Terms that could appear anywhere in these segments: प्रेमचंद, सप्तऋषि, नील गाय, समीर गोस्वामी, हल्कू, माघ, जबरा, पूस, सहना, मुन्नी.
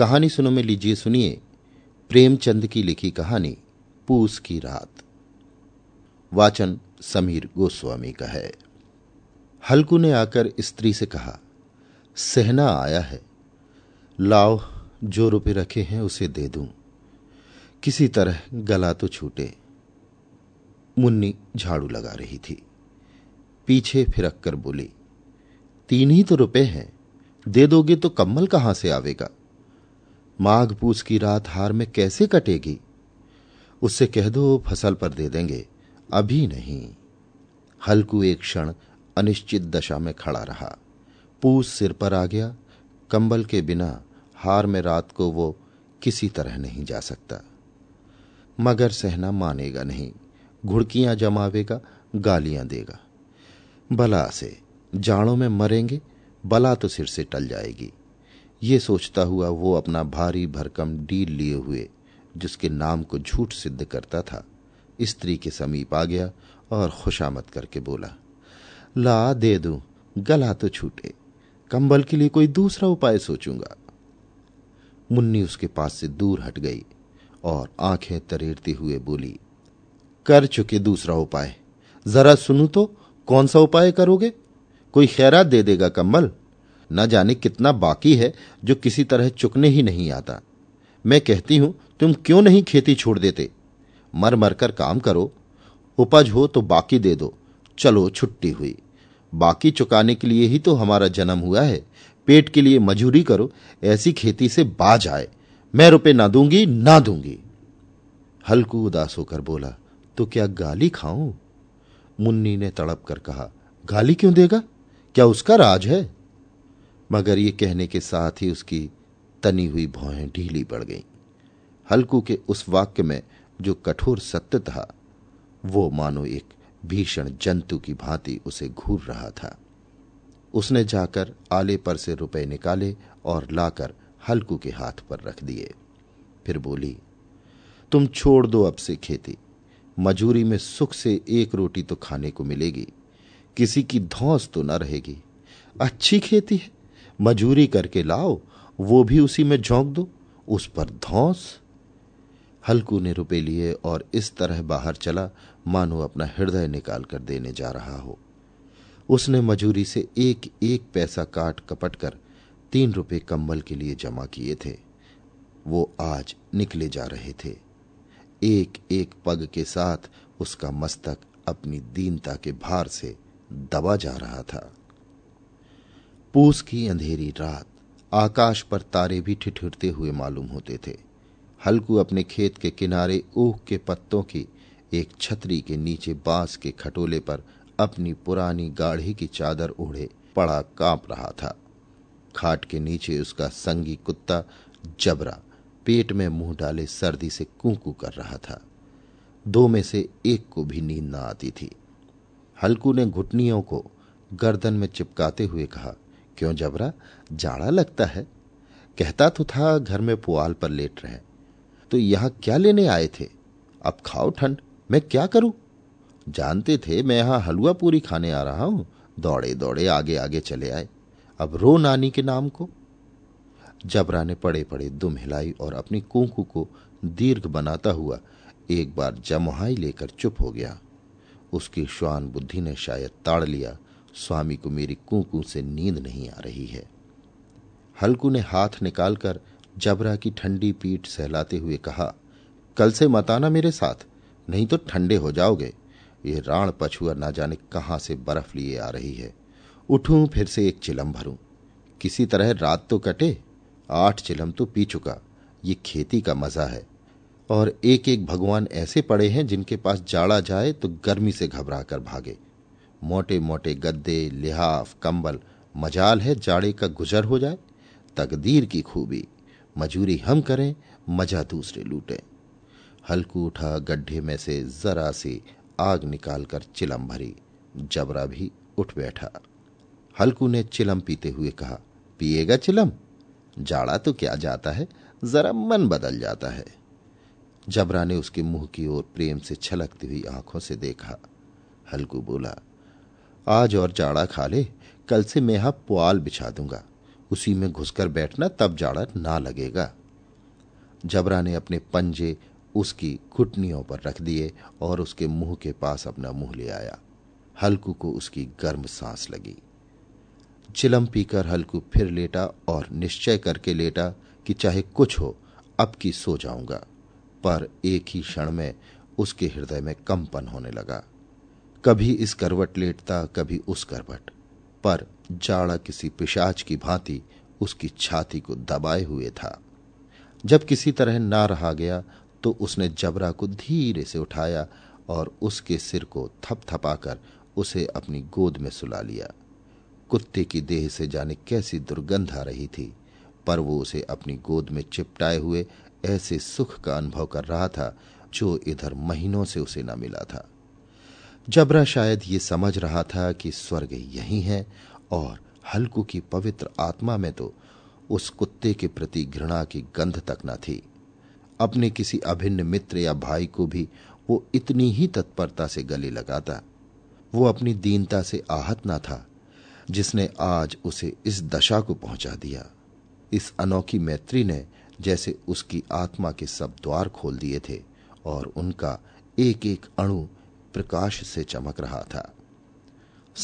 कहानी सुनो में लीजिए सुनिए प्रेमचंद की लिखी कहानी पूस की रात। वाचन समीर गोस्वामी का है। हल्कू ने आकर स्त्री से कहा, सहना आया है, लाओ जो रुपए रखे हैं उसे दे दूं, किसी तरह गला तो छूटे। मुन्नी झाड़ू लगा रही थी, पीछे फिरक कर बोली, 3 ही तो रुपए हैं, दे दोगे तो कम्बल कहां से आवेगा? माघ पूस की रात हार में कैसे कटेगी? उससे कह दो फसल पर दे देंगे, अभी नहीं। हल्कू एक क्षण अनिश्चित दशा में खड़ा रहा। पूस सिर पर आ गया, कंबल के बिना हार में रात को वो किसी तरह नहीं जा सकता। मगर सहना मानेगा नहीं, घुड़कियां जमावेगा, गालियां देगा। बला से जाड़ों में मरेंगे, बला तो सिर से टल जाएगी। ये सोचता हुआ वो अपना भारी भरकम डील लिए हुए, जिसके नाम को झूठ सिद्ध करता था, स्त्री के समीप आ गया और खुशामद करके बोला, ला दे दूं, गला तो छूटे, कंबल के लिए कोई दूसरा उपाय सोचूंगा। मुन्नी उसके पास से दूर हट गई और आंखें तरेरते हुए बोली, कर चुके दूसरा उपाय, जरा सुनू तो, कौन सा उपाय करोगे? कोई खैरात दे देगा कंबल, न जाने कितना बाकी है जो किसी तरह चुकने ही नहीं आता। मैं कहती हूं तुम क्यों नहीं खेती छोड़ देते? मर मर कर काम करो, उपज हो तो बाकी दे दो, चलो छुट्टी हुई। बाकी चुकाने के लिए ही तो हमारा जन्म हुआ है, पेट के लिए मजूरी करो, ऐसी खेती से बाज आए। मैं रुपए ना दूंगी ना दूंगी। हल्कू उदास होकर बोला, तो क्या गाली खाऊं? मुन्नी ने तड़प कर कहा, गाली क्यों देगा, क्या उसका राज है? मगर ये कहने के साथ ही उसकी तनी हुई भौहें ढीली पड़ गईं। हल्कू के उस वाक्य में जो कठोर सत्य था, वो मानो एक भीषण जंतु की भांति उसे घूर रहा था। उसने जाकर आले पर से रुपए निकाले और लाकर हल्कू के हाथ पर रख दिए। फिर बोली, तुम छोड़ दो अब से खेती, मजूरी में सुख से एक रोटी तो खाने को मिलेगी, किसी की धौंस तो न रहेगी। अच्छी खेती है, मजूरी करके लाओ, वो भी उसी में झोंक दो, उस पर धौंस। हल्कू ने रुपए लिए और इस तरह बाहर चला मानो अपना हृदय निकाल कर देने जा रहा हो। उसने मजूरी से एक एक पैसा काट कपट कर 3 रुपए कंबल के लिए जमा किए थे, वो आज निकले जा रहे थे। एक एक पग के साथ उसका मस्तक अपनी दीनता के भार से दबा जा रहा था। पूस की अंधेरी रात, आकाश पर तारे भी ठिठुरते हुए मालूम होते थे। हल्कू अपने खेत के किनारे ओक के पत्तों की एक छतरी के नीचे बांस के खटोले पर अपनी पुरानी गाढ़ी की चादर ओढ़े पड़ा कांप रहा था। खाट के नीचे उसका संगी कुत्ता जबरा पेट में मुंह डाले सर्दी से कूकू कर रहा था। 2 में से एक को भी नींद ना आती थी। हल्कू ने घुटनियों को गर्दन में चिपकाते हुए कहा, क्यों जबरा, जाड़ा लगता है? कहता तो था घर में पुआल पर लेट रहे, तो यहाँ क्या लेने आए थे? अब खाओ ठंड, मैं क्या करूं? जानते थे मैं यहाँ हलवा पूरी खाने आ रहा हूं, दौड़े दौड़े आगे आगे चले आए, अब रो नानी के नाम को। जबरा ने पड़े पड़े दुम हिलाई और अपनी कूकू को दीर्घ बनाता हुआ एक बार जमुहाई लेकर चुप हो गया। उसकी श्वान बुद्धि ने शायद ताड़ लिया, स्वामी को मेरी कूकू से नींद नहीं आ रही है। हल्कू ने हाथ निकालकर जबरा की ठंडी पीठ सहलाते हुए कहा, कल से मत आना मेरे साथ, नहीं तो ठंडे हो जाओगे। ये राण पछुआ ना जाने कहाँ से बर्फ लिए आ रही है। उठूं फिर से एक चिलम भरूं, किसी तरह रात तो कटे। 8 चिलम तो पी चुका, ये खेती का मजा है। और एक एक भगवान ऐसे पड़े हैं जिनके पास जाड़ा जाए तो गर्मी से घबरा कर भागे। मोटे मोटे गद्दे, लिहाफ, कंबल, मजाल है जाड़े का गुजर हो जाए। तकदीर की खूबी, मजूरी हम करें, मजा दूसरे लूटें। हल्कू उठा, गड्ढे में से जरा सी आग निकालकर चिलम भरी। जबरा भी उठ बैठा। हल्कू ने चिलम पीते हुए कहा, पिएगा चिलम? जाड़ा तो क्या जाता है, जरा मन बदल जाता है। जबरा ने उसके मुंह की ओर प्रेम से छलकती हुई आंखों से देखा। हल्कू बोला, आज और जाड़ा खा ले, कल से मैं यहाँ पुआल बिछा दूंगा, उसी में घुसकर बैठना, तब जाड़ा ना लगेगा। जबरा ने अपने पंजे उसकी घुटनियों पर रख दिए और उसके मुंह के पास अपना मुंह ले आया। हल्कू को उसकी गर्म सांस लगी। चिलम पीकर हल्कू फिर लेटा और निश्चय करके लेटा कि चाहे कुछ हो अब की सो जाऊंगा, पर एक ही क्षण में उसके हृदय में कंपन होने लगा। कभी इस करवट लेटता, कभी उस करवट, पर जाड़ा किसी पिशाच की भांति उसकी छाती को दबाए हुए था। जब किसी तरह ना रहा गया तो उसने जबरा को धीरे से उठाया और उसके सिर को थपथपाकर उसे अपनी गोद में सुला लिया। कुत्ते की देह से जाने कैसी दुर्गंध आ रही थी, पर वो उसे अपनी गोद में चिपटाए हुए ऐसे सुख का अनुभव कर रहा था जो इधर महीनों से उसे न मिला था। जबरा शायद ये समझ रहा था कि स्वर्ग यही है, और हल्कू की पवित्र आत्मा में तो उस कुत्ते के प्रति घृणा की गंध तक न थी। अपने किसी अभिन्न मित्र या भाई को भी वो इतनी ही तत्परता से गले लगाता। वो अपनी दीनता से आहत न था जिसने आज उसे इस दशा को पहुंचा दिया। इस अनोखी मैत्री ने जैसे उसकी आत्मा के सब द्वार खोल दिए थे और उनका एक एक अणु प्रकाश से चमक रहा था।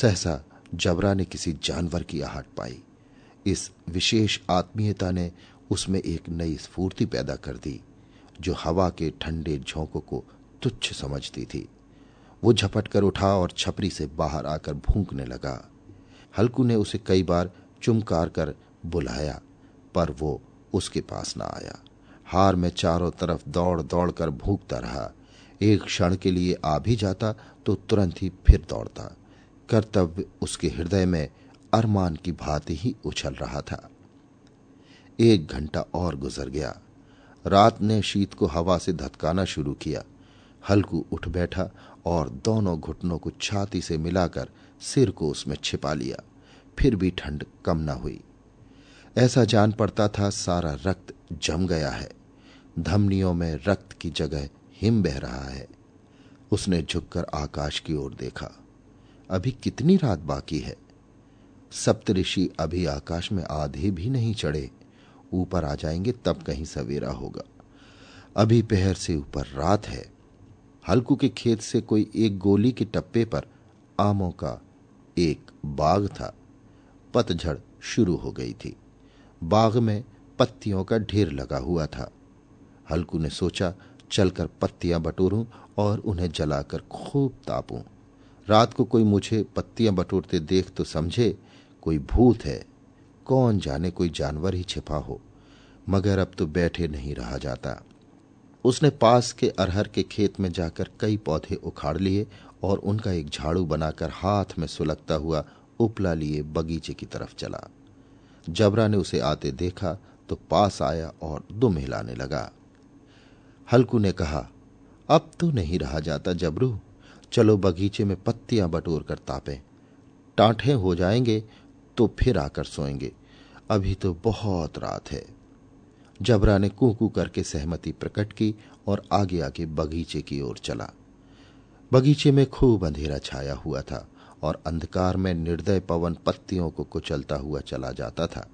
सहसा जबरा ने किसी जानवर की आहट पाई। इस विशेष आत्मीयता ने उसमें एक नई स्फूर्ति पैदा कर दी जो हवा के ठंडे झोंकों को तुच्छ समझती थी। वो झपट कर उठा और छपरी से बाहर आकर भूंकने लगा। हल्कू ने उसे कई बार चुमकार कर बुलाया, पर वो उसके पास न आया। हार में चारों तरफ दौड़ दौड़ कर भूंकता रहा। एक क्षण के लिए आ भी जाता तो तुरंत ही फिर दौड़ता। कर्तव्य उसके हृदय में अरमान की भांति ही उछल रहा था। 1 घंटा और गुजर गया। रात ने शीत को हवा से धतकाना शुरू किया। हल्कू उठ बैठा और दोनों घुटनों को छाती से मिलाकर सिर को उसमें छिपा लिया। फिर भी ठंड कम न हुई। ऐसा जान पड़ता था सारा रक्त जम गया है, धमनियों में रक्त की जगह हिम बह रहा है। उसने झुककर आकाश की ओर देखा। अभी कितनी रात बाकी है? सप्तऋषि अभी आकाश में आधे भी नहीं चढ़े। ऊपर आ जाएंगे तब कहीं सवेरा होगा। अभी पहर से ऊपर रात है। हल्कू के खेत से कोई एक गोली के टप्पे पर आमों का एक बाग था। पतझड़ शुरू हो गई थी। बाग में पत्तियों का ढेर लगा हुआ था। हल्कू ने सोचा चलकर पत्तियां बटोरूं और उन्हें जलाकर खूब तापूं। रात को कोई मुझे पत्तियां बटोरते देख तो समझे कोई भूत है, कौन जाने कोई जानवर ही छिपा हो, मगर अब तो बैठे नहीं रहा जाता। उसने पास के अरहर के खेत में जाकर कई पौधे उखाड़ लिए और उनका एक झाड़ू बनाकर हाथ में सुलगता हुआ उपला लिए बगीचे की तरफ चला। जबरा ने उसे आते देखा तो पास आया और दुम हिलाने लगा। हल्कू ने कहा, अब तो नहीं रहा जाता जबरू, चलो बगीचे में पत्तियां बटोर कर तापें। टाँठे हो जाएंगे तो फिर आकर सोएंगे, अभी तो बहुत रात है। जबरा ने कूकू करके सहमति प्रकट की और आगे आगे बगीचे की ओर चला। बगीचे में खूब अंधेरा छाया हुआ था और अंधकार में निर्दय पवन पत्तियों को कुचलता हुआ चला जाता था।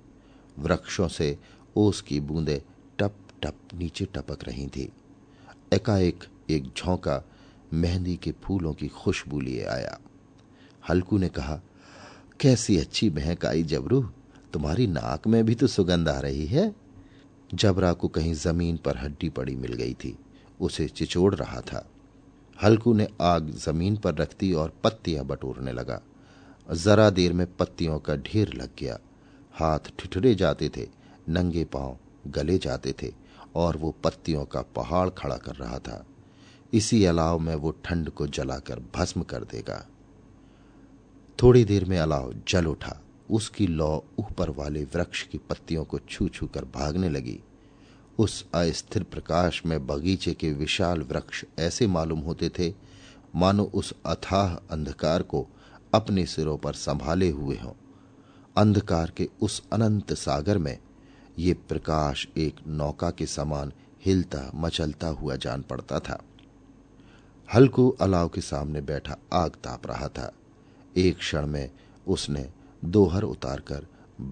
वृक्षों से ओस की बूंदें टप टप नीचे टपक रही थी। एकाएक एक झोंका मेहंदी के फूलों की खुशबू लिए आया। हल्कू ने कहा, कैसी अच्छी महक आई जबरू, तुम्हारी नाक में भी तो सुगंध आ रही है। जबरा को कहीं जमीन पर हड्डी पड़ी मिल गई थी, उसे चिचोड़ रहा था। हल्कू ने आग जमीन पर रख दी और पत्तियां बटोरने लगा। जरा देर में पत्तियों का ढेर लग गया। हाथ ठिठुरे जाते थे, नंगे पांव गले जाते थे और वो पत्तियों का पहाड़ खड़ा कर रहा था। इसी अलाव में वो ठंड को जलाकर भस्म कर देगा। थोड़ी देर में अलाव जल उठा। उसकी लौ ऊपर वाले वृक्ष की पत्तियों को छू छू कर भागने लगी। उस अस्थिर प्रकाश में बगीचे के विशाल वृक्ष ऐसे मालूम होते थे मानो उस अथाह अंधकार को अपने सिरों पर संभाले हुए हों। अंधकार के उस अनंत सागर में ये प्रकाश एक नौका के समान हिलता मचलता हुआ जान पड़ता था। हल्कू अलाव के सामने बैठा आग ताप रहा था। एक क्षण में उसने दोहर उतारकर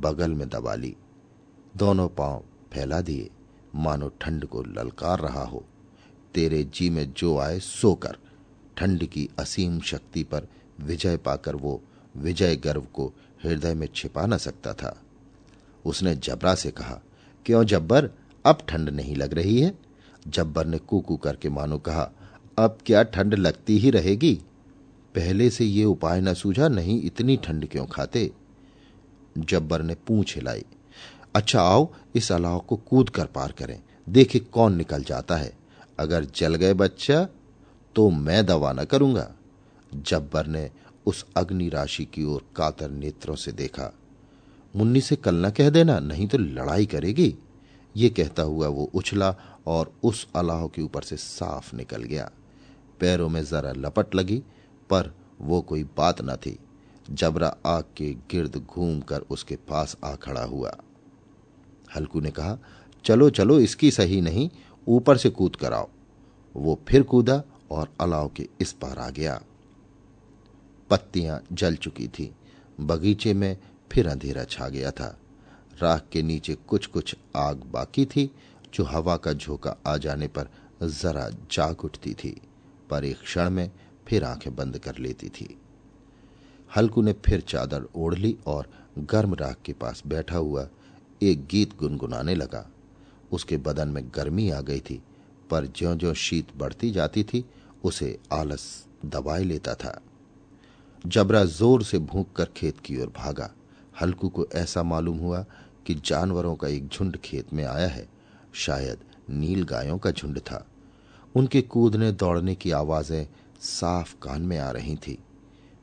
बगल में दबा ली। दोनों पांव फैला दिए, मानो ठंड को ललकार रहा हो। तेरे जी में जो आए सो कर। ठंड की असीम शक्ति पर विजय पाकर वो विजय गर्व को हृदय में छिपा न सकता था। उसने जबरा से कहा, क्यों जब्बर, अब ठंड नहीं लग रही है? जब्बर ने कूकू करके मानो कहा, अब क्या ठंड लगती ही रहेगी। पहले से ये उपाय न सूझा, नहीं इतनी ठंड क्यों खाते। जब्बर ने पूंछ हिलाई, अच्छा आओ इस अलाव को कूद कर पार करें, देखे कौन निकल जाता है। अगर जल गए बच्चा तो मैं दवा न करूंगा। जब्बर ने उस अग्नि राशि की ओर कातर नेत्रों से देखा। मुन्नी से कल न कह देना, नहीं तो लड़ाई करेगी। ये कहता हुआ वो उछला और उस अलाव के ऊपर से साफ निकल गया। पैरों में जरा लपट लगी, पर वो कोई बात न थी। जबरा आग के गिर्द घूमकर उसके पास आ खड़ा हुआ। हल्कू ने कहा, चलो चलो इसकी सही नहीं, ऊपर से कूद कर आओ। वो फिर कूदा और अलाव के इस पार आ गया। पत्तियां जल चुकी थी। बगीचे में फिर अंधेरा छा गया था। राख के नीचे कुछ कुछ आग बाकी थी, जो हवा का झोंका आ जाने पर जरा जाग उठती थी, पर एक क्षण में फिर आंखें बंद कर लेती थी। हल्कू ने फिर चादर ओढ़ ली और गर्म राख के पास बैठा हुआ एक गीत गुनगुनाने लगा। उसके बदन में गर्मी आ गई थी, पर ज्यों-ज्यों शीत बढ़ती जाती थी, उसे आलस दबाए लेता था। जबरा जोर से भौंककर खेत की ओर भागा। हल्कू को ऐसा मालूम हुआ कि जानवरों का एक झुंड खेत में आया है। शायद नील गायों का झुंड था। उनके कूदने दौड़ने की आवाजें साफ कान में आ रही थी।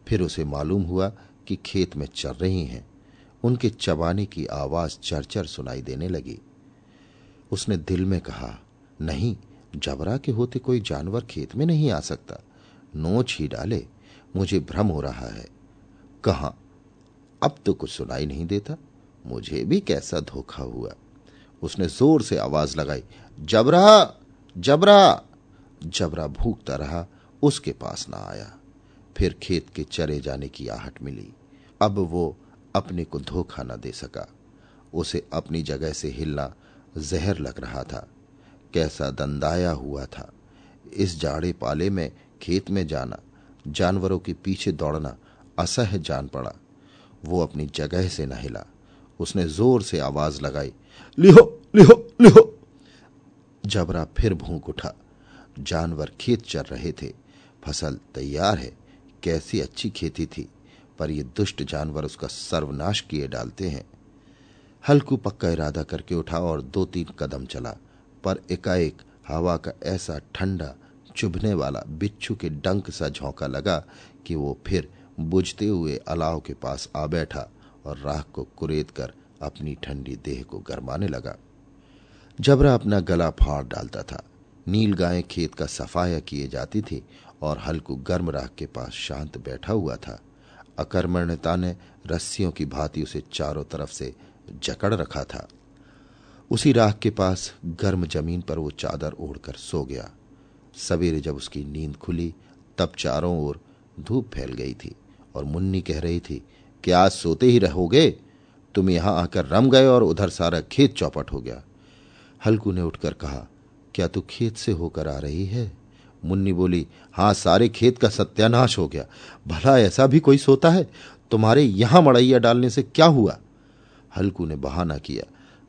फिर उसे मालूम हुआ कि खेत में चर रही हैं। उनके चबाने की आवाज चरचर सुनाई देने लगी। उसने दिल में कहा, नहीं, जबरा के होते कोई जानवर खेत में नहीं आ सकता। नोच ही डाले, मुझे भ्रम हो रहा है। कहां, अब तो कुछ सुनाई नहीं देता। मुझे भी कैसा धोखा हुआ। उसने जोर से आवाज लगाई, जबरा जबरा। जबरा भूखता रहा, उसके पास ना आया। फिर खेत के चरे जाने की आहट मिली। अब वो अपने को धोखा न दे सका। उसे अपनी जगह से हिलना जहर लग रहा था। कैसा दंदाया हुआ था। इस जाड़े पाले में खेत में जाना, जानवरों के पीछे दौड़ना असह्य जान पड़ा। वो अपनी जगह से न हिला। उसने जोर से आवाज लगाई, लिहो लिहो लिहो। जबरा फिर भौंक उठा। जानवर खेत चर रहे थे। फसल तैयार है, कैसी अच्छी खेती थी, पर ये दुष्ट जानवर उसका सर्वनाश किए डालते हैं। हल्कू पक्का इरादा करके उठा और 2-3 कदम चला, पर एकाएक हवा का ऐसा ठंडा चुभने वाला बिच्छू के डंक सा झोंका लगा कि वो फिर बुझते हुए अलाव के पास आ बैठा और राख को कुरेद कर अपनी ठंडी देह को गरमाने लगा। जबरा अपना गला फाड़ डालता था। नील गायें खेत का सफाया किए जाती थी और हल्कू गर्म राख के पास शांत बैठा हुआ था। अकर्मण्यता ने रस्सियों की भांति उसे चारों तरफ से जकड़ रखा था। उसी राख के पास गर्म जमीन पर वो चादर ओढ़कर सो गया। सवेरे जब उसकी नींद खुली, तब चारों ओर धूप फैल गई थी और मुन्नी कह रही थी, क्या आज सोते ही रहोगे? तुम यहां आकर रम गए और उधर सारा खेत चौपट हो गया। हल्कू ने उठकर कहा, क्या तू खेत से होकर आ रही है? मुन्नी बोली, हाँ, सारे खेत का सत्यानाश हो गया। भला ऐसा भी कोई सोता है? तुम्हारे यहां मड़ैया डालने से क्या हुआ? हल्कू ने बहाना किया,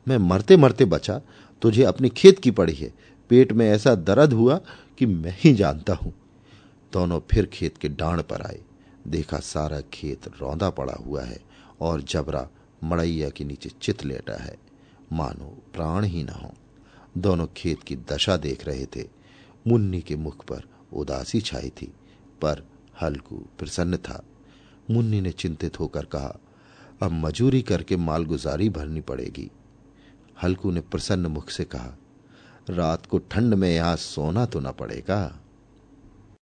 मैं मरते मरते बचा, तुझे अपने खेत की पड़ी है। पेट में ऐसा दर्द हुआ कि मैं ही जानता हूं। दोनों फिर खेत के डांड पर आए। देखा सारा खेत रौंदा पड़ा हुआ है और जबरा मड़ैया के नीचे चित लेटा है, मानो प्राण ही न हो। दोनों खेत की दशा देख रहे थे। मुन्नी के मुख पर उदासी छाई थी, पर हल्कू प्रसन्न था। मुन्नी ने चिंतित होकर कहा, अब मजूरी करके मालगुजारी भरनी पड़ेगी। हल्कू ने प्रसन्न मुख से कहा, रात को ठंड में यहां सोना तो न पड़ेगा।